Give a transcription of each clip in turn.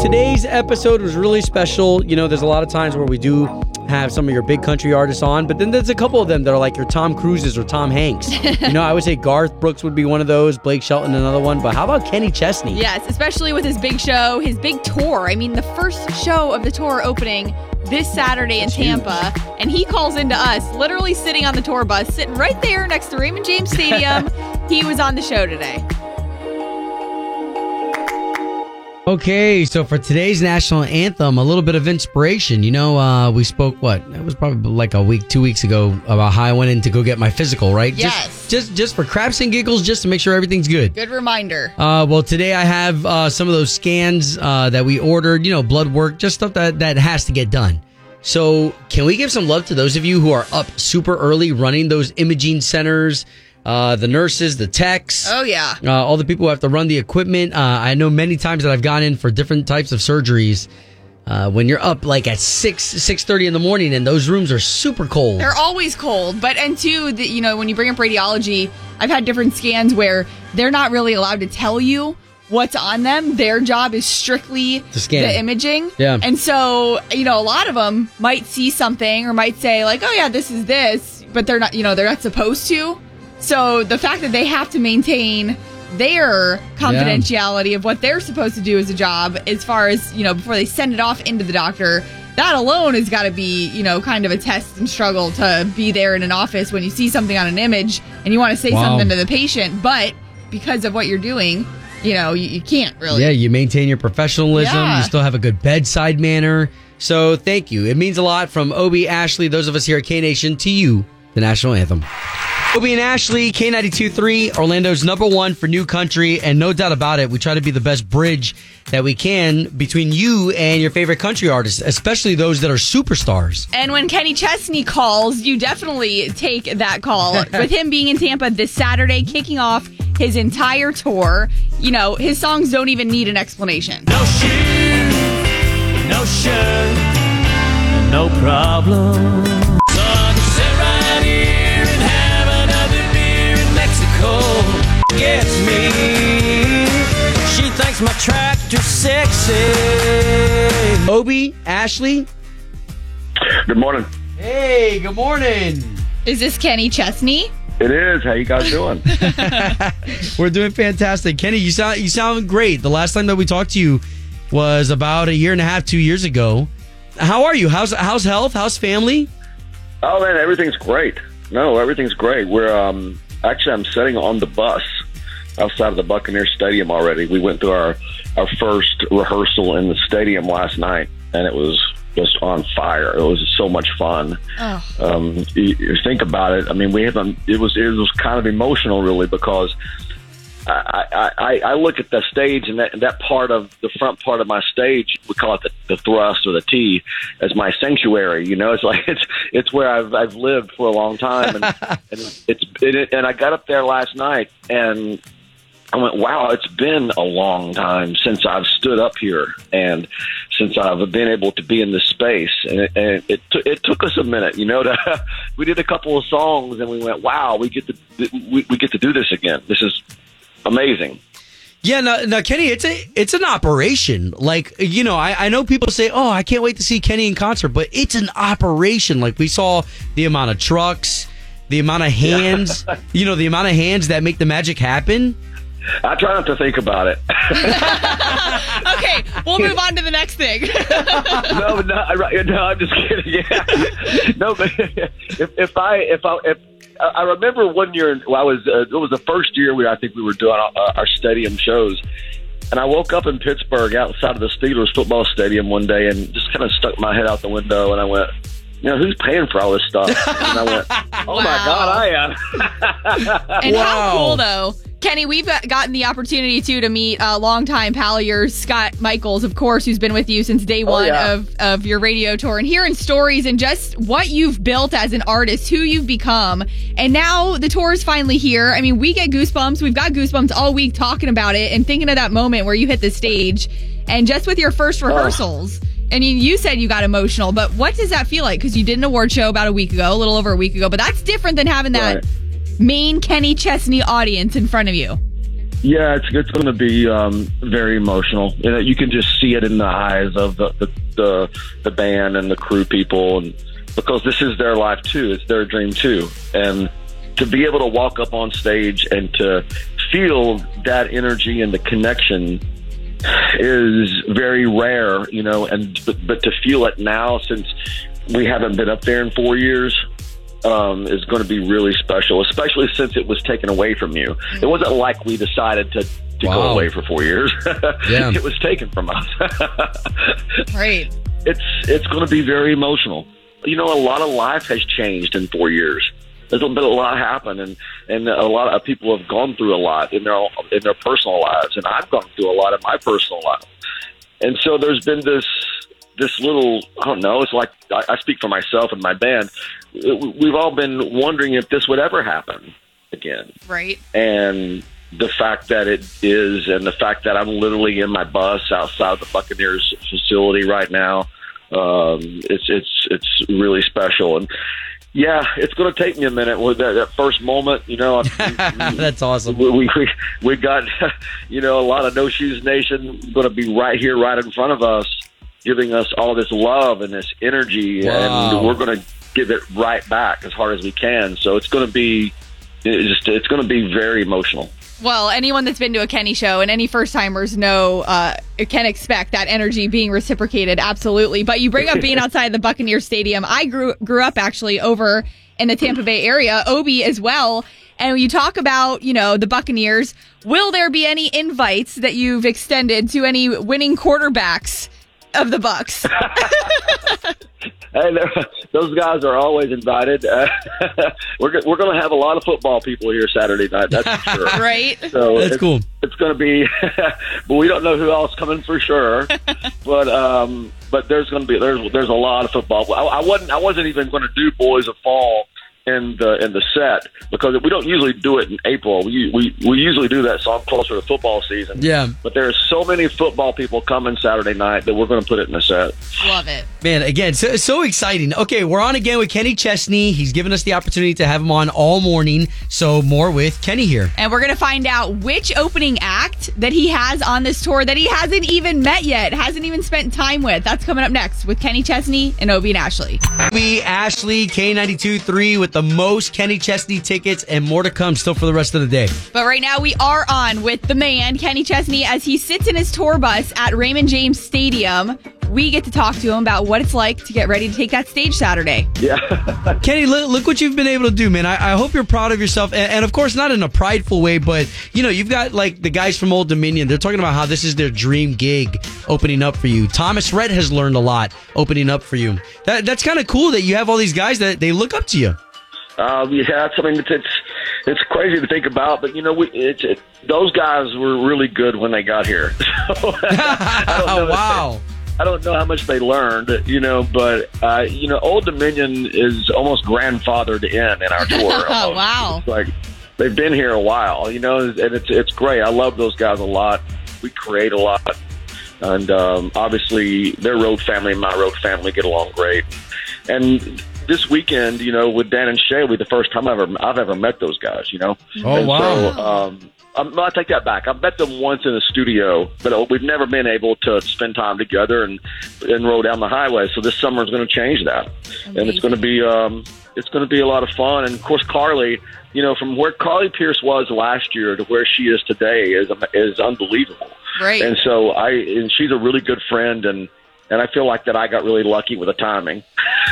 today's episode was really special. You know, there's a lot of times where we do have some of your big country artists on, but then there's a couple of them that are like your Tom Cruises or Tom Hanks. You know, I would say Garth Brooks would be one of those, Blake Shelton another one, but how about Kenny Chesney? Yes, especially with his big show, his big tour. I mean, the first show of the tour opening this Saturday in Tampa, and he calls into us, literally sitting on the tour bus, sitting right there next to Raymond James Stadium. He was on the show today. Okay, so for today's national anthem, a little bit of inspiration. You know, we spoke, it was probably like a week, 2 weeks ago, about how I went in to go get my physical, right? Yes. Just for craps and giggles, just to make sure everything's good. Good reminder. Well, today I have some of those scans that we ordered, you know, blood work, just stuff that has to get done. So can we give some love to those of you who are up super early running those imaging centers? The nurses, the techs. Oh, yeah. All the people who have to run the equipment. I know many times that I've gone in for different types of surgeries. When you're up like at 6:30 in the morning and those rooms are super cold. They're always cold. But, and two, you know, when you bring up radiology, I've had different scans where they're not really allowed to tell you what's on them. Their job is strictly the imaging. Yeah. And so, you know, a lot of them might see something or might say like, oh, yeah, this is this. But they're not, you know, they're not supposed to. So the fact that they have to maintain their confidentiality of what they're supposed to do as a job, as far as, you know, before they send it off into the doctor, that alone has got to be, you know, kind of a test and struggle to be there in an office when you see something on an image and you want to say something to the patient. But because of what you're doing, you know, you can't really. Yeah, you maintain your professionalism. Yeah. You still have a good bedside manner. So thank you. It means a lot from Obi, Ashley, those of us here at K-Nation, to you, the National Anthem. Obi and Ashley, K92.3, Orlando's #1 for new country, and no doubt about it, we try to be the best bridge that we can between you and your favorite country artists, especially those that are superstars. And when Kenny Chesney calls, you definitely take that call. With him being in Tampa this Saturday, kicking off his entire tour, you know, his songs don't even need an explanation. No shoes, no shirt, no problem. Gets me. She thinks my tractor sexy. Obi, Ashley. Good morning. Hey, good morning. Is this Kenny Chesney? It is. How you guys doing? We're doing fantastic. Kenny, you sound great. The last time that we talked to you was about a year and a half, 2 years ago. How are you? How's health? How's family? Oh man, everything's great. No, everything's great. We're actually, I'm sitting on the bus outside of the Buccaneers Stadium already. We went through our first rehearsal in the stadium last night, and it was just on fire. It was so much fun. Oh. You think about it. I mean, it was kind of emotional, really, because I look at the stage and that part of the front part of my stage, we call it the thrust or the T, as my sanctuary. You know, it's like it's where I've lived for a long time, and and I got up there last night and I went, wow, it's been a long time since I've stood up here and since I've been able to be in this space. And it took us a minute, you know, to, we did a couple of songs and we went, wow, we get to do this again. This is amazing. Yeah, now Kenny, it's an operation. Like, you know, I know people say, oh, I can't wait to see Kenny in concert, but it's an operation. Like, we saw the amount of trucks, the amount of hands, you know, the amount of hands that make the magic happen. I try not to think about it. Okay, we'll move on to the next thing. No, I'm just kidding. Yeah. No, but I remember one year, it was the first year we were doing our stadium shows, and I woke up in Pittsburgh outside of the Steelers football stadium one day and just kind of stuck my head out the window, and I went, you know, who's paying for all this stuff? And I went, oh, my God, I am. And how cool, though. Kenny, we've gotten the opportunity, too, to meet longtime pal, your Scott Michaels, of course, who's been with you since day one of your radio tour. And hearing stories and just what you've built as an artist, who you've become. And now the tour is finally here. I mean, we get goosebumps. We've got goosebumps all week talking about it and thinking of that moment where you hit the stage. And just with your first rehearsals, I mean, you said you got emotional. But what does that feel like? Because you did an award show about a little over a week ago. But that's different than having that main Kenny Chesney audience in front of you. Yeah, it's going to be very emotional. You know, you can just see it in the eyes of the band and the crew people, and because this is their life too, it's their dream too, and to be able to walk up on stage and to feel that energy and the connection is very rare, you know. And but to feel it now, since we haven't been up there in 4 years, is going to be really special, especially since it was taken away from you. It wasn't like we decided to wow. go away for 4 years. Yeah. It was taken from us. Right. It's going to be very emotional. You know, a lot of life has changed in 4 years. There's been a lot happened, and a lot of people have gone through a lot in their personal lives, and I've gone through a lot in my personal life. And so there's been this little, I don't know, it's like I speak for myself and my band. We've all been wondering if this would ever happen again. Right. And the fact that it is, and the fact that I'm literally in my bus outside the Buccaneers facility right now, it's really special. And yeah, it's going to take me a minute with that first moment, you know. That's awesome. We got, you know, a lot of No Shoes Nation going to be right here, right in front of us, giving us all this love and this energy, wow. and we're going to give it right back as hard as we can. So it's going to be very emotional. Well, anyone that's been to a Kenny show and any first-timers know can expect that energy being reciprocated, absolutely. But you bring up being outside the Buccaneers Stadium. I grew up, actually, over in the Tampa Bay area, Obi as well. And you talk about, you know, the Buccaneers. Will there be any invites that you've extended to any winning quarterbacks of the Bucs? Hey, those guys are always invited. We're going to have a lot of football people here Saturday night. That's for sure. Right? So that's cool. It's going to be, but we don't know who else coming for sure. But there's going to be there's a lot of football. I wasn't even going to do Boys of Fall in the set, because we don't usually do it in April. We usually do that song closer to football season. Yeah. But there are so many football people coming Saturday night that we're going to put it in the set. Love it. Man, again, so exciting. Okay, we're on again with Kenny Chesney. He's given us the opportunity to have him on all morning, so more with Kenny here. And we're going to find out which opening act that he has on this tour that he hasn't even met yet, hasn't even spent time with. That's coming up next with Kenny Chesney and Obi and Ashley. Obi, Ashley, K92.3 with the most Kenny Chesney tickets, and more to come still for the rest of the day. But right now we are on with the man, Kenny Chesney, as he sits in his tour bus at Raymond James Stadium. We get to talk to him about what it's like to get ready to take that stage Saturday. Yeah. Kenny, look what you've been able to do, man. I hope you're proud of yourself, and of course not in a prideful way, but you know, you've got like the guys from Old Dominion. They're talking about how this is their dream gig opening up for you. Thomas Rhett has learned a lot opening up for you. That's kind of cool that you have all these guys that they look up to you. Yeah, it's, I mean, it's crazy to think about, but you know, those guys were really good when they got here. So, wow! I don't know how much they learned, you know, but you know, Old Dominion is almost grandfathered in our tour. Oh, wow! It's like they've been here a while, you know, and it's great. I love those guys a lot. We create a lot, and obviously, their road family and my road family get along great, and. This weekend, you know, with Dan and Shay, will be the first time I've ever met those guys, you know? Oh, and wow. So, I take that back. I've met them once in the studio, but we've never been able to spend time together and roll down the highway. So this summer is going to change that. Amazing. And it's going to be a lot of fun. And, of course, Carly, you know, from where Carly Pearce was last year to where she is today is unbelievable. Right. And so she's a really good friend, and I feel like that I got really lucky with the timing.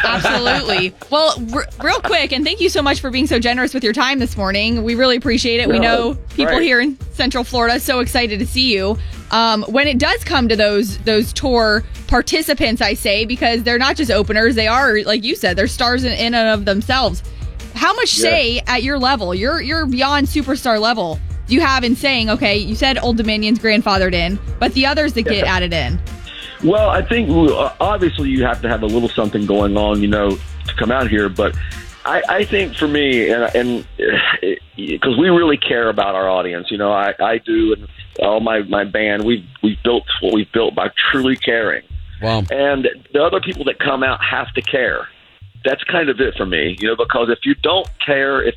Absolutely. Well, real quick, and thank you so much for being so generous with your time this morning. We really appreciate it. We know people here in Central Florida so excited to see you. When it does come to those tour participants, I say, because they're not just openers. They are, like you said, they're stars in and of themselves. How much say at your level, you're beyond superstar level, do you have in saying, okay, you said Old Dominion's grandfathered in, but the others that get added in? Well, I think obviously you have to have a little something going on, you know, to come out here. But I think for me, and because we really care about our audience, you know, I do, and all my band, we've built what we've built by truly caring. Wow. And the other people that come out have to care. That's kind of it for me, you know, because if you don't care,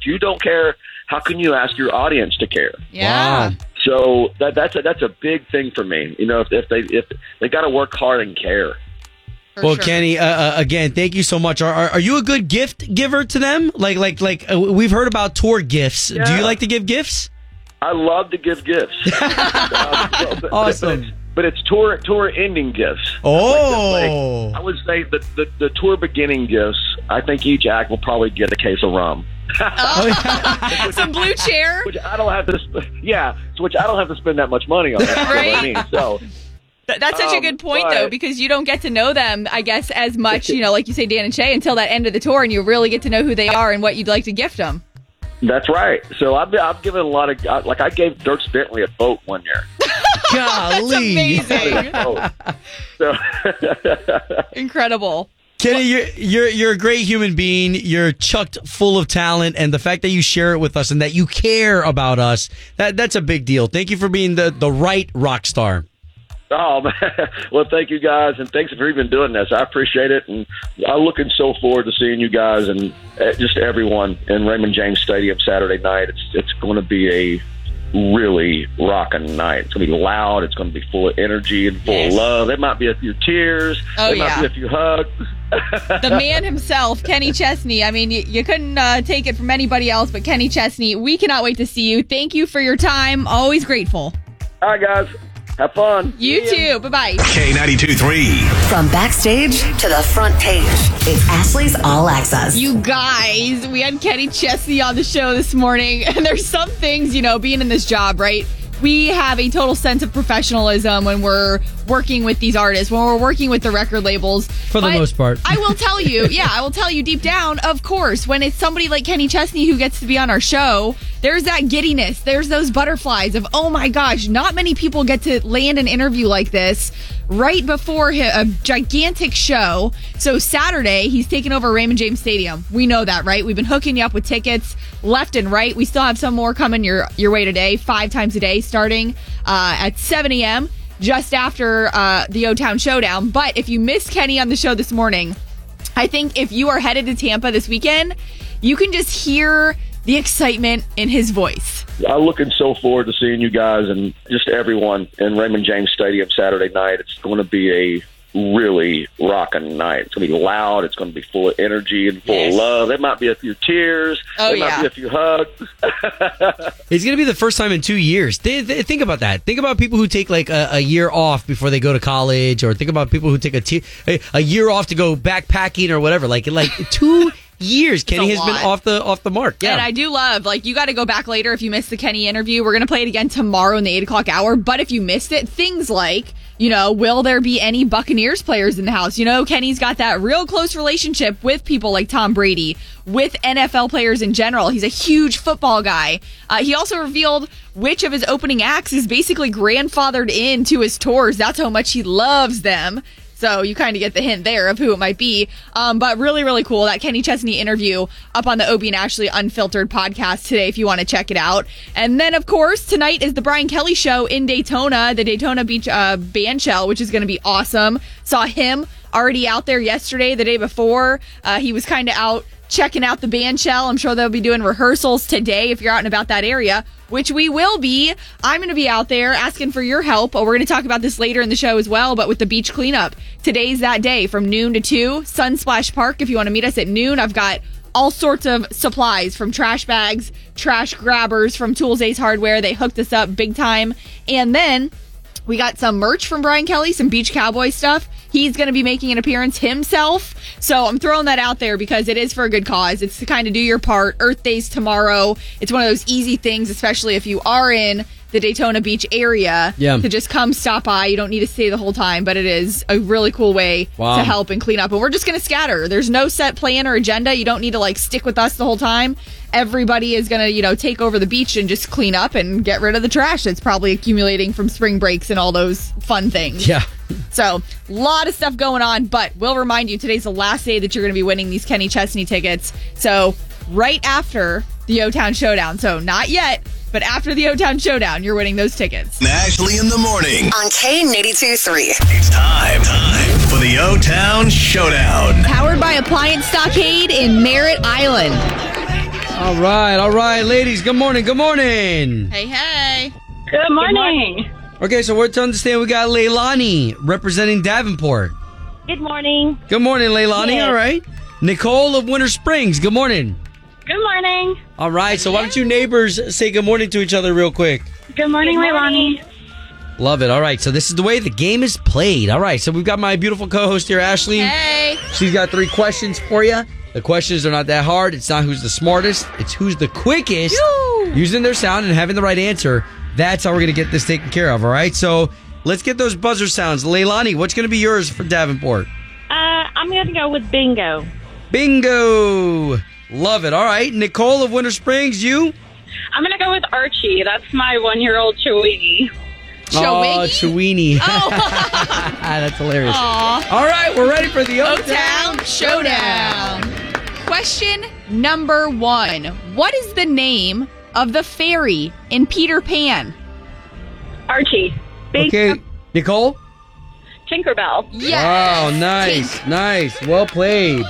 how can you ask your audience to care? Yeah. Wow. So that's a big thing for me. You know, if they got to work hard and care. Well, sure. Kenny, again, thank you so much. Are you a good gift giver to them? Like we've heard about tour gifts. Yeah. Do you like to give gifts? I love to give gifts. Awesome. But it's tour ending gifts. Oh. I would say the tour beginning gifts, I think each act will probably get a case of rum. Oh. Some blue chair. Which I don't have to spend that much money on. Right. I mean, so that's such a good point, though, because you don't get to know them, I guess, as much, you know, like you say, Dan and Shay, until that end of the tour, and you really get to know who they are and what you'd like to gift them. That's right. So I've given a lot of, like, I gave Dierks Bentley a boat one year. Golly. That's amazing. Incredible. Kenny, you're a great human being. You're chucked full of talent, and the fact that you share it with us and that you care about us, that's a big deal. Thank you for being the right rock star. Oh, man. Well, thank you guys, and thanks for even doing this. I appreciate it, and I'm looking so forward to seeing you guys and just everyone in Raymond James Stadium Saturday night. It's going to be a really rocking night. It's going to be loud. It's going to be full of energy and full of love. There might be a few tears. Oh, there might be a few hugs. The man himself, Kenny Chesney. I mean, you couldn't take it from anybody else, but Kenny Chesney, we cannot wait to see you. Thank you for your time. Always grateful. All right, guys. Have fun. You too. Bye-bye. K92.3. From backstage to the front page, it's Ashley's All Access. You guys, we had Kenny Chesney on the show this morning, and there's some things, you know, being in this job, right? We have a total sense of professionalism when we're working with these artists, when we're working with the record labels. For the most part. I will tell you, deep down, of course, when it's somebody like Kenny Chesney who gets to be on our show, there's that giddiness. There's those butterflies of, oh my gosh, not many people get to land an interview like this right before a gigantic show. So Saturday, he's taking over Raymond James Stadium. We know that, right? We've been hooking you up with tickets left and right. We still have some more coming your way today, 5 times a day, starting at 7 a.m., just after the O-Town Showdown. But if you missed Kenny on the show this morning, I think if you are headed to Tampa this weekend, you can just hear the excitement in his voice. I'm looking so forward to seeing you guys and just everyone in Raymond James Stadium Saturday night. It's going to be a really rocking night. It's going to be loud. It's going to be full of energy and full of love. There might be a few tears. There might be a few hugs. It's going to be the first time in 2 years. Think about that. Think about people who take like a year off before they go to college, or think about people who take a year off to go backpacking or whatever. Like 2 years. Kenny has been off the mark. Yeah. And I do love, like, you got to go back later if you missed the Kenny interview. We're going to play it again tomorrow in the 8 o'clock hour. But if you missed it, things like, you know, will there be any Buccaneers players in the house? You know, Kenny's got that real close relationship with people like Tom Brady, with NFL players in general. He's a huge football guy. He also revealed which of his opening acts is basically grandfathered into his tours. That's how much he loves them. So you kind of get the hint there of who it might be. But really, really cool. That Kenny Chesney interview up on the Obie and Ashley Unfiltered podcast today if you want to check it out. And then, of course, tonight is the Brian Kelly show in Daytona, the Daytona Beach Band Shell, which is going to be awesome. Saw him already out there yesterday, the day before. He was kind of out checking out the band shell. I'm sure they'll be doing rehearsals today if you're out and about that area, which we will be. I'm going to be out there asking for your help. We're going to talk about this later in the show as well, but with the beach cleanup. Today's that day from noon to 2. Sunsplash Park, if you want to meet us at noon. I've got all sorts of supplies, from trash bags, trash grabbers from Tools Ace Hardware. They hooked us up big time. And then we got some merch from Brian Kelly, some Beach Cowboy stuff. He's going to be making an appearance himself. So I'm throwing that out there because it is for a good cause. It's to kind of do your part. Earth Day's tomorrow. It's one of those easy things, especially if you are in the Daytona Beach area, to just come stop by. You don't need to stay the whole time, but it is a really cool way to help and clean up. And we're just going to scatter. There's no set plan or agenda. You don't need to, like, stick with us the whole time. Everybody is going to, you know, take over the beach and just clean up and get rid of the trash that's probably accumulating from spring breaks and all those fun things. Yeah. So, a lot of stuff going on, but we'll remind you, today's the last day that you're going to be winning these Kenny Chesney tickets. So, right after the O-Town Showdown. So, not yet, but after the O-Town Showdown, you're winning those tickets. Ashley in the morning. On K92.3. It's time for the O-Town Showdown. Powered by Appliance Stockade in Merritt Island. All right, ladies. Good morning. Hey, hey. Good morning. Good morning. Okay, so we're to understand we got Leilani representing Davenport. Good morning. Good morning, Leilani. Yes. All right. Nicole of Winter Springs. Good morning. Good morning. All right, so why don't you neighbors say good morning to each other real quick. Good morning, Leilani. Love it. All right, so this is the way the game is played. All right, so we've got my beautiful co-host here, Ashley. Hey. She's got three questions for you. The questions are not that hard. It's not who's the smartest. It's who's the quickest using their sound and having the right answer. That's how we're going to get this taken care of, all right? So let's get those buzzer sounds. Leilani, what's going to be yours for Davenport? I'm going to go with bingo. Bingo. Love it. All right. Nicole of Winter Springs, you? I'm going to go with Archie. That's my one-year-old Chiweenie. Chiweenie. Oh. That's hilarious. Aww. All right. We're ready for the O-Town Showdown. Question number one. What is the name of the fairy in Peter Pan? Archie. Okay. Nicole? Tinkerbell. Yes. Wow, nice. Tink. Nice. Well played.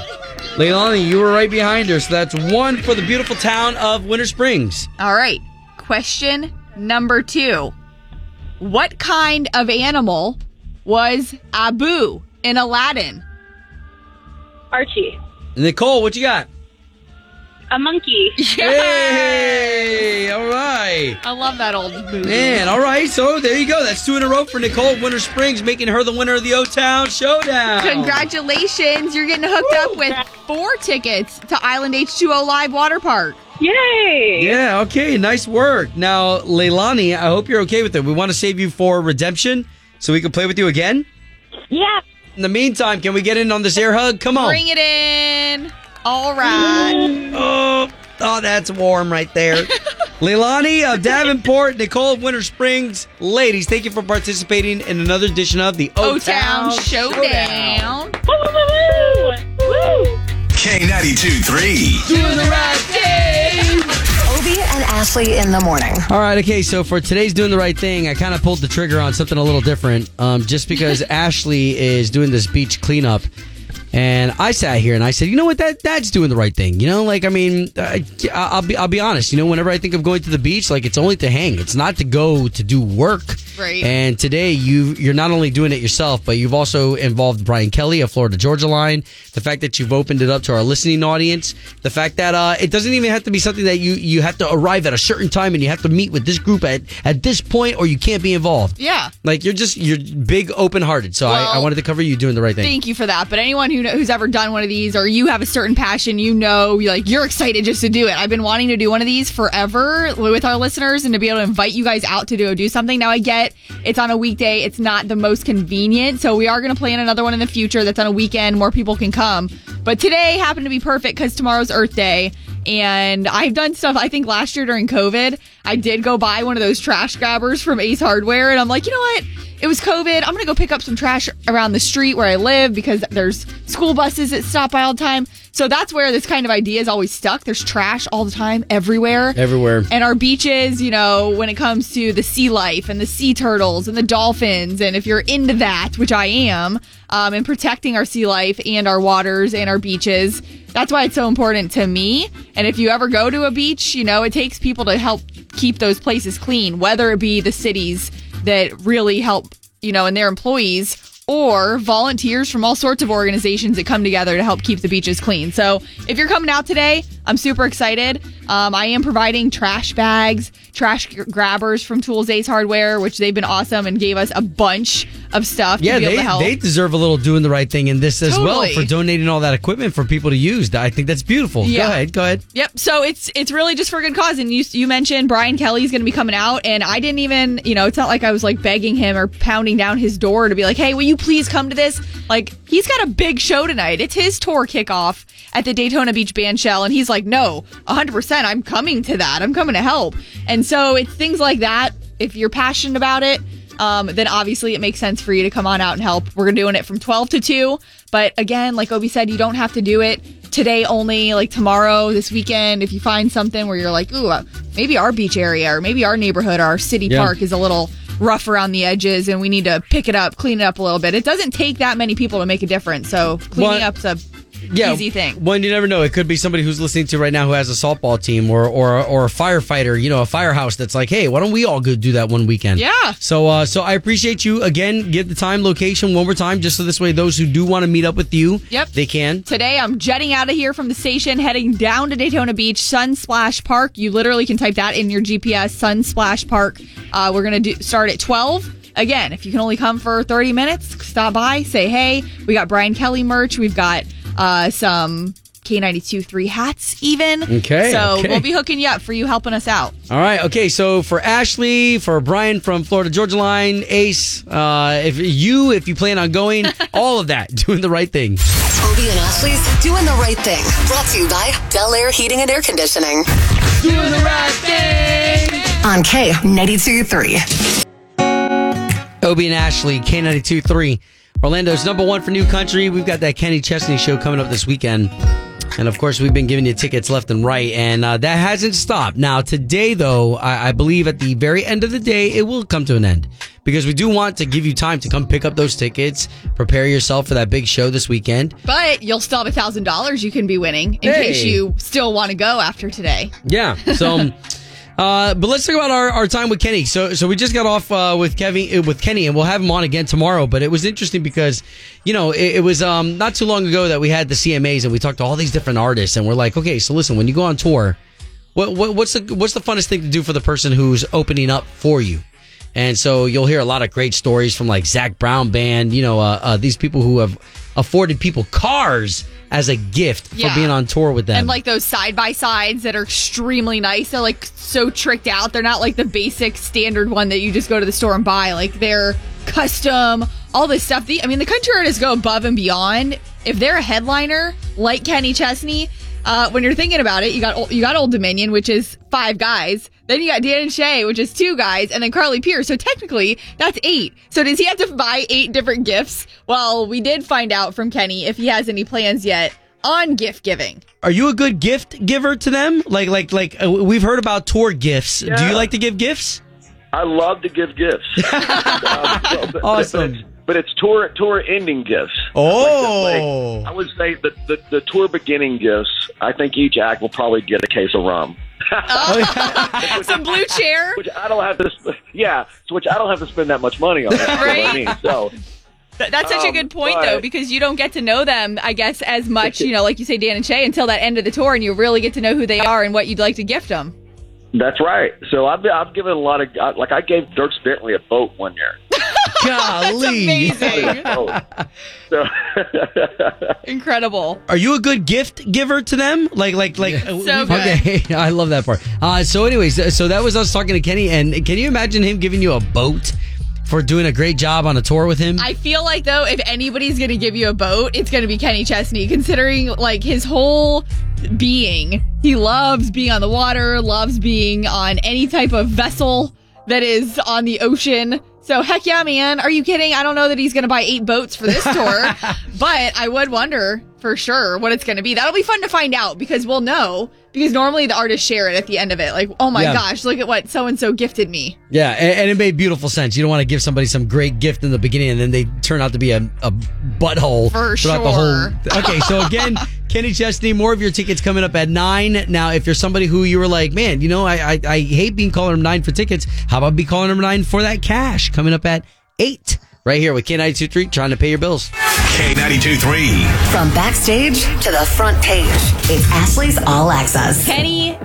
Leilani, you were right behind her, so that's one for the beautiful town of Winter Springs. All right. Question number two. What kind of animal was Abu in Aladdin? Archie. Nicole, what you got? A monkey. Yay! All right. I love that old movie. Man, all right. So there you go. That's two in a row for Nicole Winter Springs, making her the winner of the O-Town Showdown. Congratulations. You're getting hooked up with 4 tickets to Island H2O Live Water Park. Yay! Yeah, okay. Nice work. Now, Leilani, I hope you're okay with it. We want to save you for redemption so we can play with you again. Yeah. In the meantime, can we get in on this air hug? Come on. Bring it in. All right. Oh, that's warm right there. Leilani of Davenport, Nicole of Winter Springs. Ladies, thank you for participating in another edition of the O-Town Showdown. K92.3. Doing the right thing. Ovi and Ashley in the morning. All right, okay, so for today's Doing the Right Thing, I kind of pulled the trigger on something a little different just because Ashley is doing this beach cleanup. And I sat here and I said, you know what, that's doing the right thing. You know, like, I mean, I'll be honest. You know, whenever I think of going to the beach, like, it's only to hang. It's not to go to do work. Right. And today, you're not only doing it yourself, but you've also involved Brian Kelly of Florida Georgia Line. The fact that you've opened it up to our listening audience. The fact that it doesn't even have to be something that you have to arrive at a certain time and you have to meet with this group at this point or you can't be involved. Yeah. Like, you're big open-hearted. So well, I wanted to cover you doing the right thing. Thank you for that. But anyone who's ever done one of these, or you have a certain passion, you know, you're excited just to do it. I've been wanting to do one of these forever with our listeners, and to be able to invite you guys out to do something. Now I get it's on a weekday, it's not the most convenient, so we are going to plan another one in the future that's on a weekend, more people can come. But today happened to be perfect because tomorrow's Earth Day, and I've done stuff. I think last year during COVID, I did go buy one of those trash grabbers from Ace Hardware, and I'm like, you know what? It was COVID. I'm going to go pick up some trash around the street where I live because there's school buses that stop by all the time. So that's where this kind of idea is always stuck. There's trash all the time, everywhere. Everywhere. And our beaches, you know, when it comes to the sea life and the sea turtles and the dolphins, and if you're into that, which I am, and protecting our sea life and our waters and our beaches, that's why it's so important to me. And if you ever go to a beach, you know, it takes people to help keep those places clean, whether it be the cities that really help, you know, and their employees, or volunteers from all sorts of organizations that come together to help keep the beaches clean. So if you're coming out today, I'm super excited. I am providing trash bags, trash grabbers from Tools Ace Hardware, which they've been awesome and gave us a bunch of stuff to be able to help. They deserve a little doing the right thing in this as well, for donating all that equipment for people to use. I think that's beautiful. Yeah. Go ahead. Yep. So it's really just for a good cause. And you mentioned Brian Kelly's going to be coming out, and I didn't even, you know, it's not like I was like begging him or pounding down his door to be like, hey, will you please come to this? Like, he's got a big show tonight. It's his tour kickoff at the Daytona Beach Band Shell, and he's like, no, 100%, I'm coming to that. I'm coming to help. And so it's things like that. If you're passionate about it, then obviously it makes sense for you to come on out and help. We're doing it from 12 to 2. But again, like Obi said, you don't have to do it today only, like tomorrow, this weekend. If you find something where you're like, ooh, maybe our beach area or maybe our neighborhood or our city park is a little rough around the edges and we need to pick it up, clean it up a little bit. It doesn't take that many people to make a difference. So cleaning up's a easy thing. Well, you never know. It could be somebody who's listening to right now who has a softball team or a firefighter, you know, a firehouse that's like, hey, why don't we all go do that one weekend? Yeah. So I appreciate you. Again, give the time, location one more time, just so this way those who do want to meet up with you, they can. Today, I'm jetting out of here from the station, heading down to Daytona Beach, Sunsplash Park. You literally can type that in your GPS, Sunsplash Park. We're going to start at 12. Again, if you can only come for 30 minutes, stop by, say hey. We got Brian Kelly merch. We've got some K92.3 hats even. Okay. So we'll be hooking you up for you helping us out. All right. Okay. So for Ashley, for Brian from Florida Georgia Line, Ace, if you plan on going, all of that, doing the right thing. Obi and Ashley's Doing the Right Thing. Brought to you by Del Air Heating and Air Conditioning. Doing the right thing. On K92.3. Obi and Ashley, K92.3. Orlando's number one for new country. We've got that Kenny Chesney show coming up this weekend. And, of course, we've been giving you tickets left and right. And that hasn't stopped. Now, today, though, I believe at the very end of the day, it will come to an end. Because we do want to give you time to come pick up those tickets, prepare yourself for that big show this weekend. But you'll still have $1,000 you can be winning in case you still want to go after today. Yeah. So... but let's talk about our time with Kenny. So we just got off with Kenny, and we'll have him on again tomorrow. But it was interesting because, you know, it was not too long ago that we had the CMAs, and we talked to all these different artists, and we're like, okay, so listen, when you go on tour, what's the funnest thing to do for the person who's opening up for you? And so you'll hear a lot of great stories from like Zac Brown Band, you know, these people who have afforded people cars as a gift for being on tour with them. And like those side-by-sides that are extremely nice. They're like so tricked out. They're not like the basic standard one that you just go to the store and buy. Like they're custom, all this stuff. The country artists go above and beyond. If they're a headliner like Kenny Chesney, when you're thinking about it, you got Old Dominion, which is 5 guys. Then you got Dan and Shay, which is 2 guys. And then Carly Pearce. So technically, that's 8. So does he have to buy 8 different gifts? Well, we did find out from Kenny if he has any plans yet on gift giving. Are you a good gift giver to them? Like we've heard about tour gifts. Yeah. Do you like to give gifts? I love to give gifts. Awesome. But it's tour ending gifts. Oh. I would say the tour beginning gifts, I think each act will probably get a case of rum. Oh. Some blue chair. Which I don't have to spend that much money on. Right? I mean, so. That's such a good point, though, because you don't get to know them, I guess, as much, you know, like you say, Dan and Shay, until that end of the tour, and you really get to know who they are and what you'd like to gift them. That's right. So I've given a lot of, like I gave Dierks Bentley a boat one year. Golly. That's amazing. Incredible. Are you a good gift giver to them? Like so okay, I love that part. So anyways, so that was us talking to Kenny, and can you imagine him giving you a boat for doing a great job on a tour with him? I feel like, though, if anybody's going to give you a boat, it's going to be Kenny Chesney, considering like his whole being. He loves being on the water, loves being on any type of vessel that is on the ocean. So, heck yeah, man. Are you kidding? I don't know that he's going to buy 8 boats for this tour, but I would wonder for sure what it's going to be. That'll be fun to find out because we'll know, because normally the artists share it at the end of it. Like, oh my gosh, look at what so-and-so gifted me. Yeah, and it made beautiful sense. You don't want to give somebody some great gift in the beginning and then they turn out to be a butthole. For sure. Okay, so again, Kenny Chesney, more of your tickets coming up at 9. Now, if you're somebody who you were like, man, you know, I hate being calling him 9 for tickets. How about be calling him 9 for that cash? Coming up at 8, right here with K92.3, trying to pay your bills. K92.3. From backstage to the front page, it's Ashley's All Access. Kenny.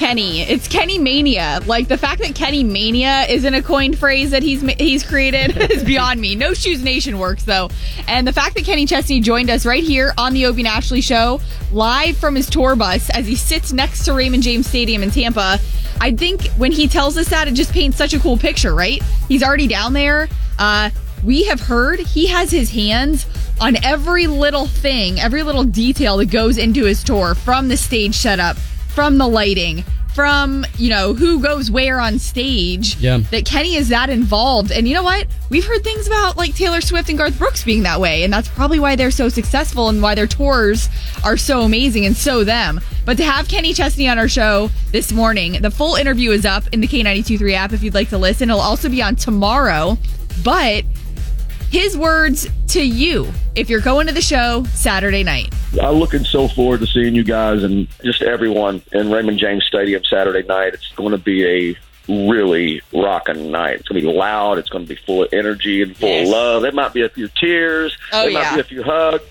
It's Kenny Mania. Like, the fact that Kenny Mania isn't a coined phrase that he's created is beyond me. No Shoes Nation works, though. And the fact that Kenny Chesney joined us right here on the Obi and Ashley Show, live from his tour bus as he sits next to Raymond James Stadium in Tampa, I think when he tells us that, it just paints such a cool picture, right? He's already down there. We have heard he has his hands on every little thing, every little detail that goes into his tour, from the stage setup, from the lighting, from, you know, who goes where on stage, that Kenny is that involved. And you know what? We've heard things about like Taylor Swift and Garth Brooks being that way, and that's probably why they're so successful and why their tours are so amazing and so them. But to have Kenny Chesney on our show this morning, the full interview is up in the K92.3 app if you'd like to listen. It'll also be on tomorrow, but his words to you if you're going to the show Saturday night. I'm looking so forward to seeing you guys and just everyone in Raymond James Stadium Saturday night. It's going to be a really rocking night. It's going to be loud. It's going to be full of energy and full of love. There might be a few tears. There might be a few hugs.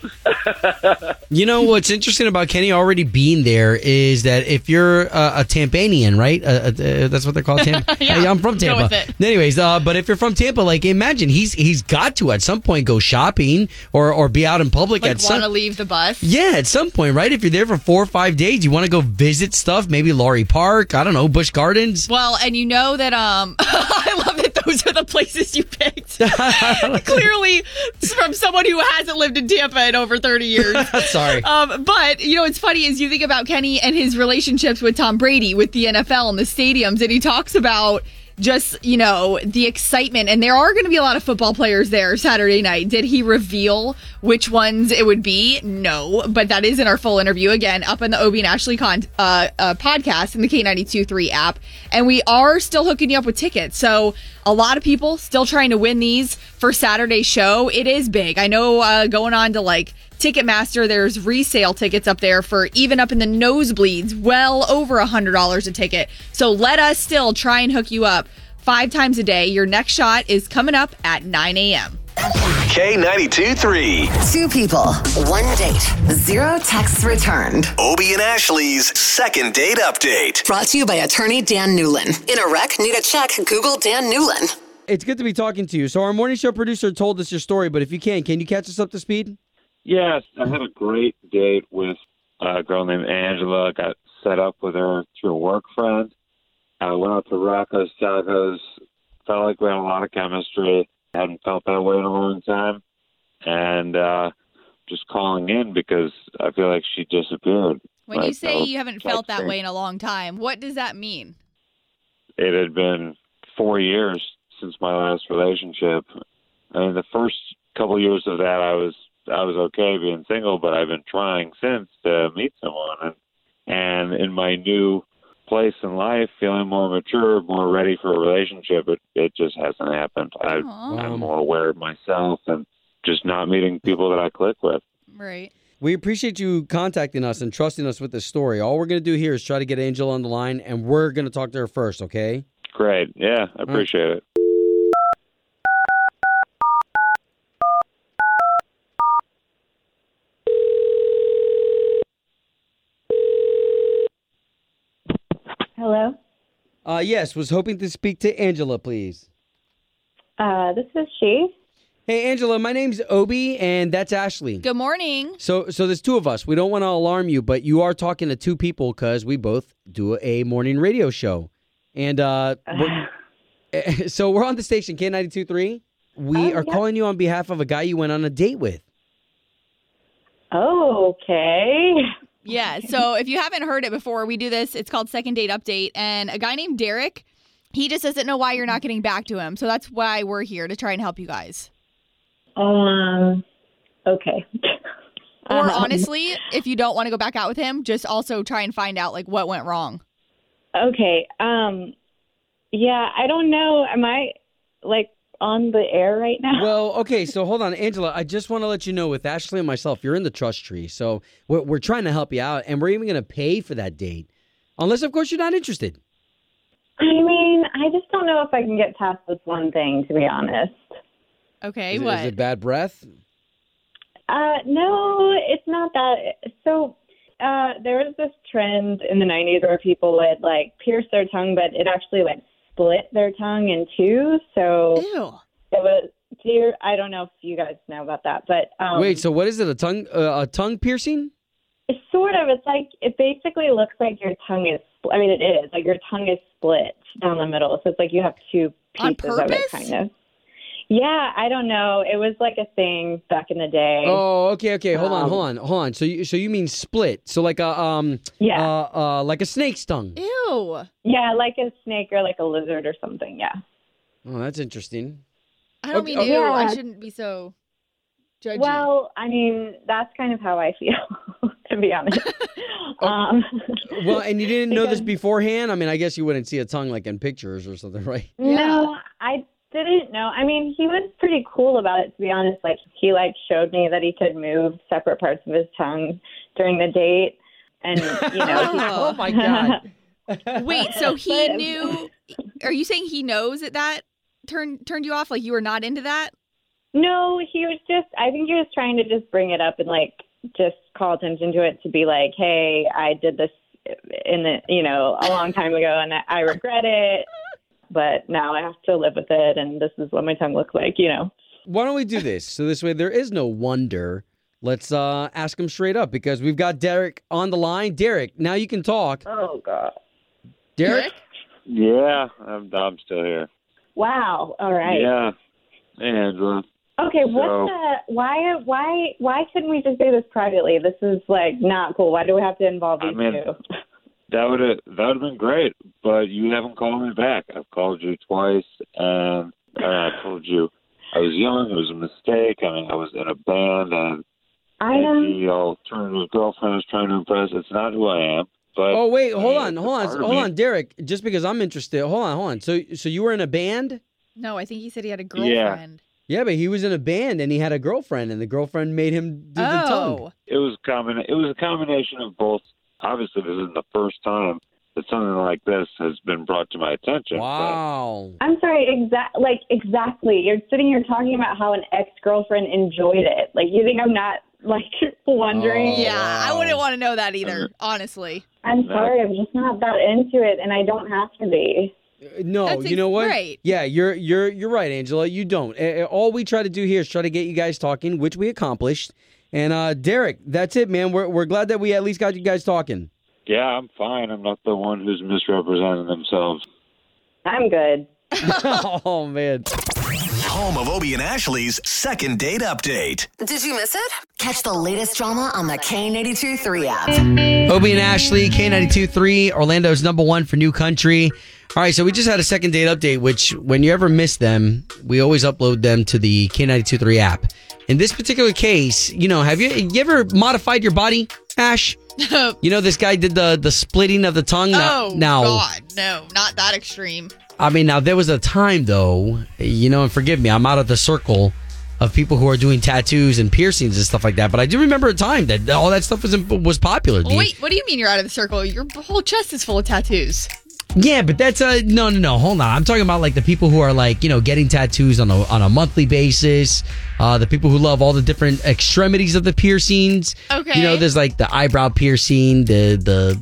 You know, what's interesting about Kenny already being there is that if you're a Tampanian, right? That's what they're called, Tampa. Hey, I'm from Tampa. Go with it. Anyways, but if you're from Tampa, like imagine he's got to at some point go shopping or be out in public. Like want to leave the bus? Yeah, at some point, right? If you're there for 4 or 5 days, you want to go visit stuff, maybe Laurie Park, I don't know, Bush Gardens. Well, and you know that I love that those are the places you picked. Clearly from someone who hasn't lived in Tampa in over 30 years. Sorry. But, you know, it's funny as you think about Kenny and his relationships with Tom Brady, with the NFL and the stadiums, and he talks about just, you know, the excitement. And there are going to be a lot of football players there Saturday night. Did he reveal which ones it would be? No, but that is in our full interview, again, up on the Obie and Ashley podcast and the K92.3 app. And we are still hooking you up with tickets. So a lot of people still trying to win these for Saturday's show. It is big. I know going on to like Ticketmaster, there's resale tickets up there for even up in the nosebleeds, well over $100 a ticket. So let us still try and hook you up 5 times a day. Your next shot is coming up at 9 a.m. K92.3. 2 people, 1 date, 0 texts returned. Obie and Ashley's second date update. Brought to you by attorney Dan Newlin. In a wreck, need a check, Google Dan Newlin. It's good to be talking to you. So our morning show producer told us your story, but if you can you catch us up to speed? Yes, I had a great date with a girl named Angela. Got set up with her through a work friend. I went out to Rocco's Tacos. Felt like we had a lot of chemistry. I hadn't felt that way in a long time. And just calling in because I feel like she disappeared. When you say you haven't felt that way in a long time, what does that mean? It had been 4 years since my last relationship. I mean, the first couple of years of that, I was okay being single, but I've been trying since to meet someone. And in my new place in life, feeling more mature, more ready for a relationship, it just hasn't happened. I'm more aware of myself and just not meeting people that I click with. Right. We appreciate you contacting us and trusting us with this story. All we're going to do here is try to get Angela on the line, and we're going to talk to her first, okay? Great. Yeah, I appreciate it. Hello? Yes, was hoping to speak to Angela, please. This is she. Hey, Angela, my name's Obie, and that's Ashley. Good morning. So there's 2 of us. We don't want to alarm you, but you are talking to 2 people because we both do a morning radio show. And so we're on the station, K92.3. We are calling you on behalf of a guy you went on a date with. Oh, okay. Yeah, so if you haven't heard it before, we do this. It's called Second Date Update. And a guy named Derek, he just doesn't know why you're not getting back to him. So that's why we're here, to try and help you guys. Okay. Or honestly, if you don't want to go back out with him, just also try and find out, like, what went wrong. Okay. Yeah, I don't know. Am I, like, on the air right now? Well, okay, so hold on, Angela. I just want to let you know, with Ashley and myself, you're in the trust tree, so we're trying to help you out, and we're even going to pay for that date, unless, of course, you're not interested. I mean, I just don't know if I can get past this one thing, to be honest. Okay, what? Is it bad breath? No, it's not that. So there was this trend in the 90s where people would, like, pierce their tongue, but it actually, like, split their tongue in 2, so Ew. It was. Dear, I don't know if you guys know about that, but wait. So what is it? A tongue piercing? It's sort of. It's like it basically looks like your tongue is. I mean, it is like your tongue is split down the middle, so it's like you have 2 pieces of it, kind of. Yeah, I don't know. It was like a thing back in the day. Oh, okay. Hold on. So you mean split? So like a snake's tongue. Ew. Yeah, like a snake or like a lizard or something. Yeah. Oh, that's interesting. I don't mean ew. Yeah. I shouldn't be so judgy. Well, I mean that's kind of how I feel, to be honest. Well, and you didn't know this beforehand. I mean, I guess you wouldn't see a tongue like in pictures or something, right? Yeah. No, I. Did didn't know. I mean, he was pretty cool about it, to be honest. Like, he, like, showed me that he could move separate parts of his tongue during the date. And, you know. Oh, my God. Wait, so he knew. Are you saying he knows that that turned you off? Like, you were not into that? No, he was just, I think he was trying to just bring it up and, like, just call attention to it to be like, hey, I did this in the, you know, a long time ago and I regret it. But now I have to live with it, and this is what my tongue looks like, you know. Why don't we do this? So this way there is no wonder. Let's ask him straight up, because we've got Derek on the line. Derek, now you can talk. Oh, God. Derek? Yeah, I'm still here. Wow. All right. Yeah. Hey, Angela. Okay, so, why couldn't we just do this privately? This is, like, not cool. Why do we have to involve these two? That would have been great, but you haven't called me back. I've called you twice, and I told you I was young. It was a mistake. I mean, I was in a band, and the alternative girlfriend I was trying to impress. It's not who I am. But oh wait, hold on, Derek. Just because I'm interested, hold on. So you were in a band? No, I think he said he had a girlfriend. Yeah, but he was in a band and he had a girlfriend, and the girlfriend made him do the tongue. It was a combination of both. Obviously, this isn't the first time that something like this has been brought to my attention. Wow. But... I'm sorry, exactly. You're sitting here talking about how an ex-girlfriend enjoyed it. Like, you think I'm not, like, wondering? Oh, yeah, wow. I wouldn't want to know that either, honestly. I'm sorry, I'm just not that into it, and I don't have to be. No, you know what? Right. Yeah, you're right, Angela. You don't. All we try to do here is try to get you guys talking, which we accomplished. And Derek, that's it, man. We're glad that we at least got you guys talking. Yeah, I'm fine. I'm not the one who's misrepresenting themselves. I'm good. Oh, man. Home of Obie and Ashley's second date update. Did you miss it? Catch the latest drama on the K92.3 app. Obie and Ashley, K92.3, Orlando's #1 for new country. All right, so we just had a second date update, which when you ever miss them, we always upload them to the K92.3 app. In this particular case, you know, have you ever modified your body, Ash? You know, this guy did the splitting of the tongue. Now, God, no, not that extreme. I mean, now, there was a time, though, you know, and forgive me, I'm out of the circle of people who are doing tattoos and piercings and stuff like that, but I do remember a time that all that stuff was popular. Well, wait, what do you mean you're out of the circle? Your whole chest is full of tattoos. Yeah, but that's no. Hold on, I'm talking about like the people who are like, you know, getting tattoos on a monthly basis. The people who love all the different extremities of the piercings. Okay, you know, there's like the eyebrow piercing, the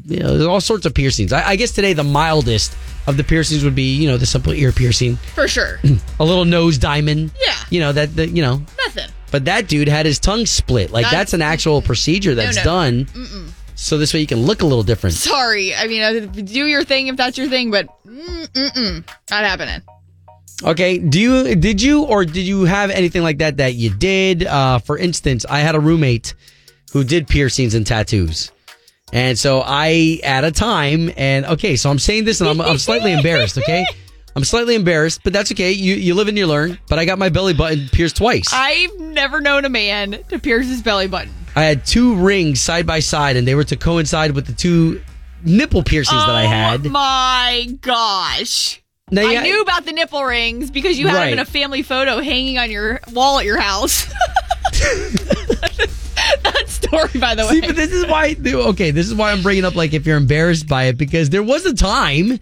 you know, there's all sorts of piercings. I guess today the mildest of the piercings would be, you know, the simple ear piercing for sure. A little nose diamond. Yeah, you know that you know nothing. But that dude had his tongue split. Like that's an actual procedure that's done. Mm-mm. So this way you can look a little different. Sorry. I mean, do your thing if that's your thing, but not happening. Okay. Did you have anything like that you did? For instance, I had a roommate who did piercings and tattoos. And so I, at a time, and okay, so I'm saying this and I'm slightly embarrassed, okay? I'm slightly embarrassed, but that's okay. You live and you learn, but I got my belly button pierced twice. I've never known a man to pierce his belly button. I had two rings side by side, and they were to coincide with the two nipple piercings that I had. Oh, my gosh. Now, I knew about the nipple rings because you had them in a family photo hanging on your wall at your house. That story, by the way. See, but this is why I'm bringing up, like, if you're embarrassed by it, because there was a time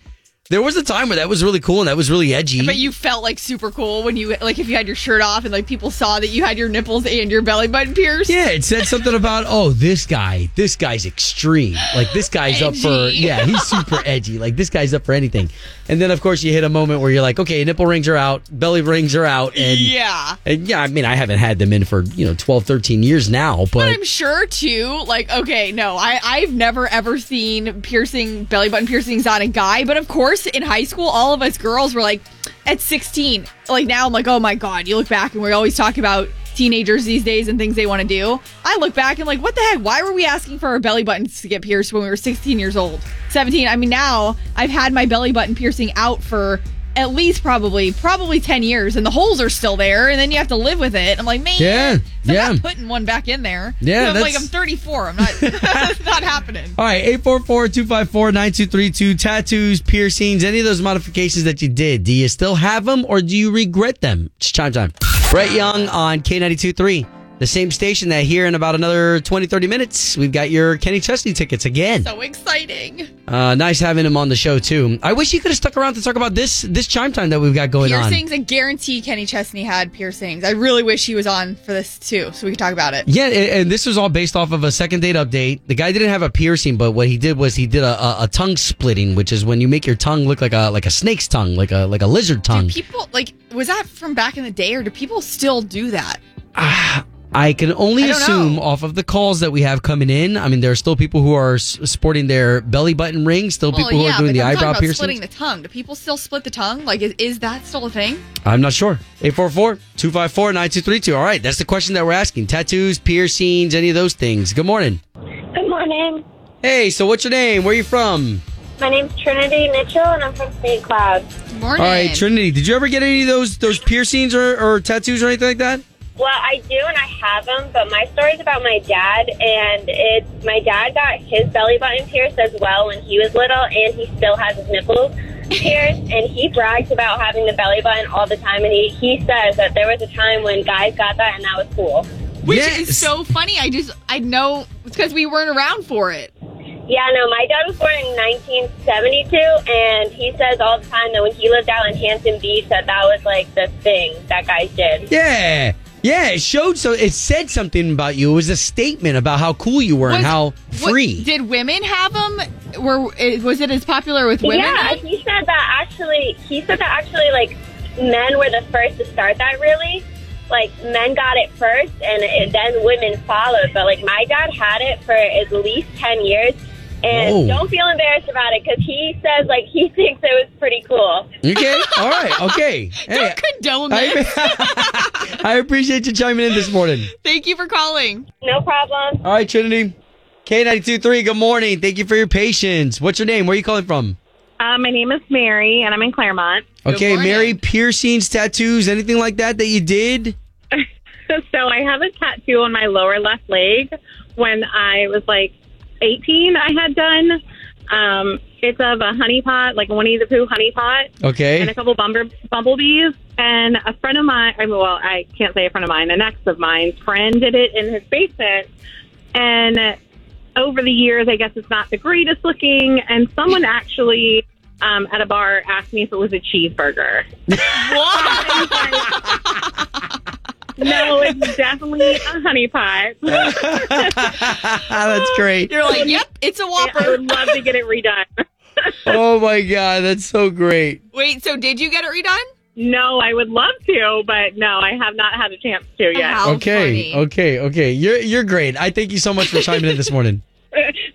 where that was really cool and that was really edgy. But you felt like super cool when you, like, if you had your shirt off and like people saw that you had your nipples and your belly button pierced. Yeah, it said something about, oh, this guy's extreme. Like, this guy's edgy. He's super edgy. Like, this guy's up for anything. And then, of course, you hit a moment where you're like, okay, nipple rings are out, belly rings are out. And I mean, I haven't had them in for, you know, 12, 13 years now. But I'm sure, too, like, okay, no, I've never, ever seen belly button piercings on a guy. But, of course, in high school, all of us girls were like, at 16, like now I'm like, oh my God, you look back and we always talk about teenagers these days and things they want to do. I look back and like, what the heck? Why were we asking for our belly buttons to get pierced when we were 16 years old? 17. I mean, now I've had my belly button piercing out for at least probably 10 years, and the holes are still there, and then you have to live with it. I'm like, man, I'm not putting one back in there. Yeah, I'm like, I'm 34. I'm not, it's not happening. All right, 844-254-9232. Tattoos, piercings, any of those modifications that you did, do you still have them or do you regret them? It's time. Brett Young on K92.3. The same station that here in about another 20, 30 minutes, we've got your Kenny Chesney tickets again. So exciting. Nice having him on the show, too. I wish he could have stuck around to talk about this chime time that we've got going on. Piercings, I guarantee Kenny Chesney had piercings. I really wish he was on for this, too, so we could talk about it. Yeah, and this was all based off of a second date update. The guy didn't have a piercing, but what he did was he did a tongue splitting, which is when you make your tongue look like a snake's tongue, like a lizard tongue. Do people, was that from back in the day, or do people still do that? I can only assume off of the calls that we have coming in. I mean, there are still people who are sporting their belly button rings, people who are doing the eyebrow piercings. Splitting the tongue. Do people still split the tongue? Is that still a thing? I'm not sure. 844-254-9232. All right, that's the question that we're asking. Tattoos, piercings, any of those things. Good morning. Good morning. Hey, so what's your name? Where are you from? My name's Trinity Mitchell, and I'm from St. Cloud. Good morning. All right, Trinity, did you ever get any of those piercings or tattoos or anything like that? Well, I do, and I have them, but my story's about my dad, and it's my dad got his belly button pierced as well when he was little, and he still has his nipples pierced, and he brags about having the belly button all the time, and he says that there was a time when guys got that, and that was cool. Which is so funny. I know, it's because we weren't around for it. Yeah, no, my dad was born in 1972, and he says all the time that when he lived out in Hanson Beach, that was, the thing that guys did. Yeah. Yeah, it showed. So it said something about you. It was a statement about how cool you were and how free. Did women have them? Was it as popular with women? Yeah, he said that actually. He said that actually, men were the first to start that. Really, men got it first, and then women followed. But my dad had it for at least 10 years. And don't feel embarrassed about it, because he says, he thinks it was pretty cool. Okay. All right. Okay. Don't condone this. I appreciate you chiming in this morning. Thank you for calling. No problem. All right, Trinity. K92.3, good morning. Thank you for your patience. What's your name? Where are you calling from? My name is Mary, and I'm in Claremont. Okay, Mary, piercings, tattoos, anything like that you did? So I have a tattoo on my lower left leg when I was, 18 I had done. It's of a honeypot, like Winnie the Pooh honeypot. Okay. And a couple bumblebees. And a friend of mine, I can't say a friend of mine, an ex of mine's friend did it in his basement. And over the years, I guess it's not the greatest looking. And someone actually at a bar asked me if it was a cheeseburger. What? No, it's definitely a honey pot. That's great. You're like, yep, it's a Whopper. I would love to get it redone. Oh, my God. That's so great. Wait, so did you get it redone? No, I would love to, but no, I have not had a chance to yet. How funny. Okay. You're great. I thank you so much for chiming in this morning.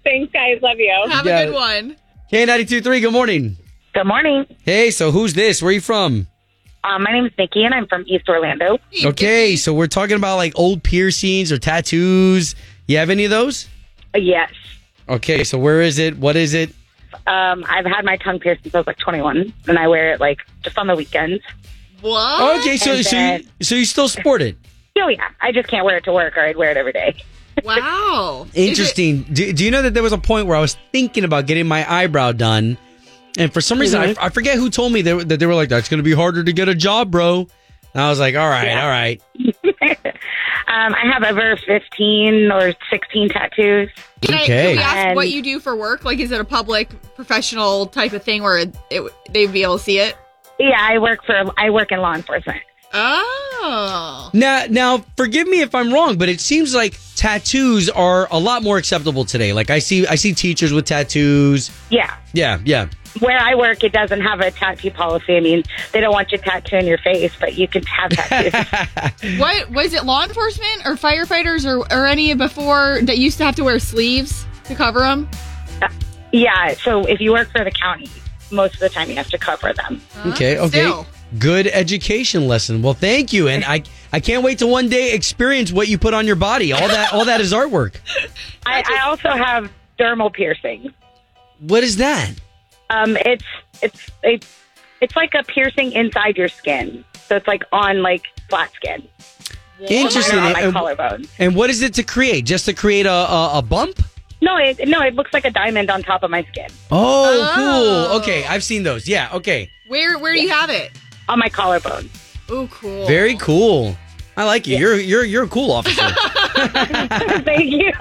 Thanks, guys. Love you. Have a good one. K92.3, good morning. Good morning. Hey, so who's this? Where are you from? My name is Nikki, and I'm from East Orlando. Okay, so we're talking about old piercings or tattoos. You have any of those? Yes. Okay, so where is it? What is it? I've had my tongue pierced since I was 21, and I wear it just on the weekends. What? Okay, so you still sport it? Oh yeah, I just can't wear it to work, or I'd wear it every day. Wow. Interesting. Do you know that there was a point where I was thinking about getting my eyebrow done? And for some reason, I forget who told me that they were that's going to be harder to get a job, bro. And I was like, all right. I have over 15 or 16 tattoos. Okay. Can we ask what you do for work? Is it a public, professional type of thing where they'd be able to see it? Yeah, I work in law enforcement. Oh. Now, forgive me if I'm wrong, but it seems like tattoos are a lot more acceptable today. I see teachers with tattoos. Yeah. Yeah. Where I work, it doesn't have a tattoo policy. I mean, they don't want you tattooing your face, but you can have tattoos. What was it? Law enforcement or firefighters or any before that used to have to wear sleeves to cover them? Yeah. So if you work for the county, most of the time you have to cover them. Okay. Still. Good education lesson. Well, thank you, and I can't wait to one day experience what you put on your body. All that is artwork. I also have dermal piercing. What is that? It's It's like a piercing inside your skin. So it's like on like flat skin. Interesting. On my collarbone. And what is it to create? Just to create a bump? No, it looks like a diamond on top of my skin. Oh, cool. Okay, I've seen those. Yeah, okay. Where do you have it? On my collarbone. Oh, cool. Very cool. I like you. Yeah. You're a cool officer. Thank you.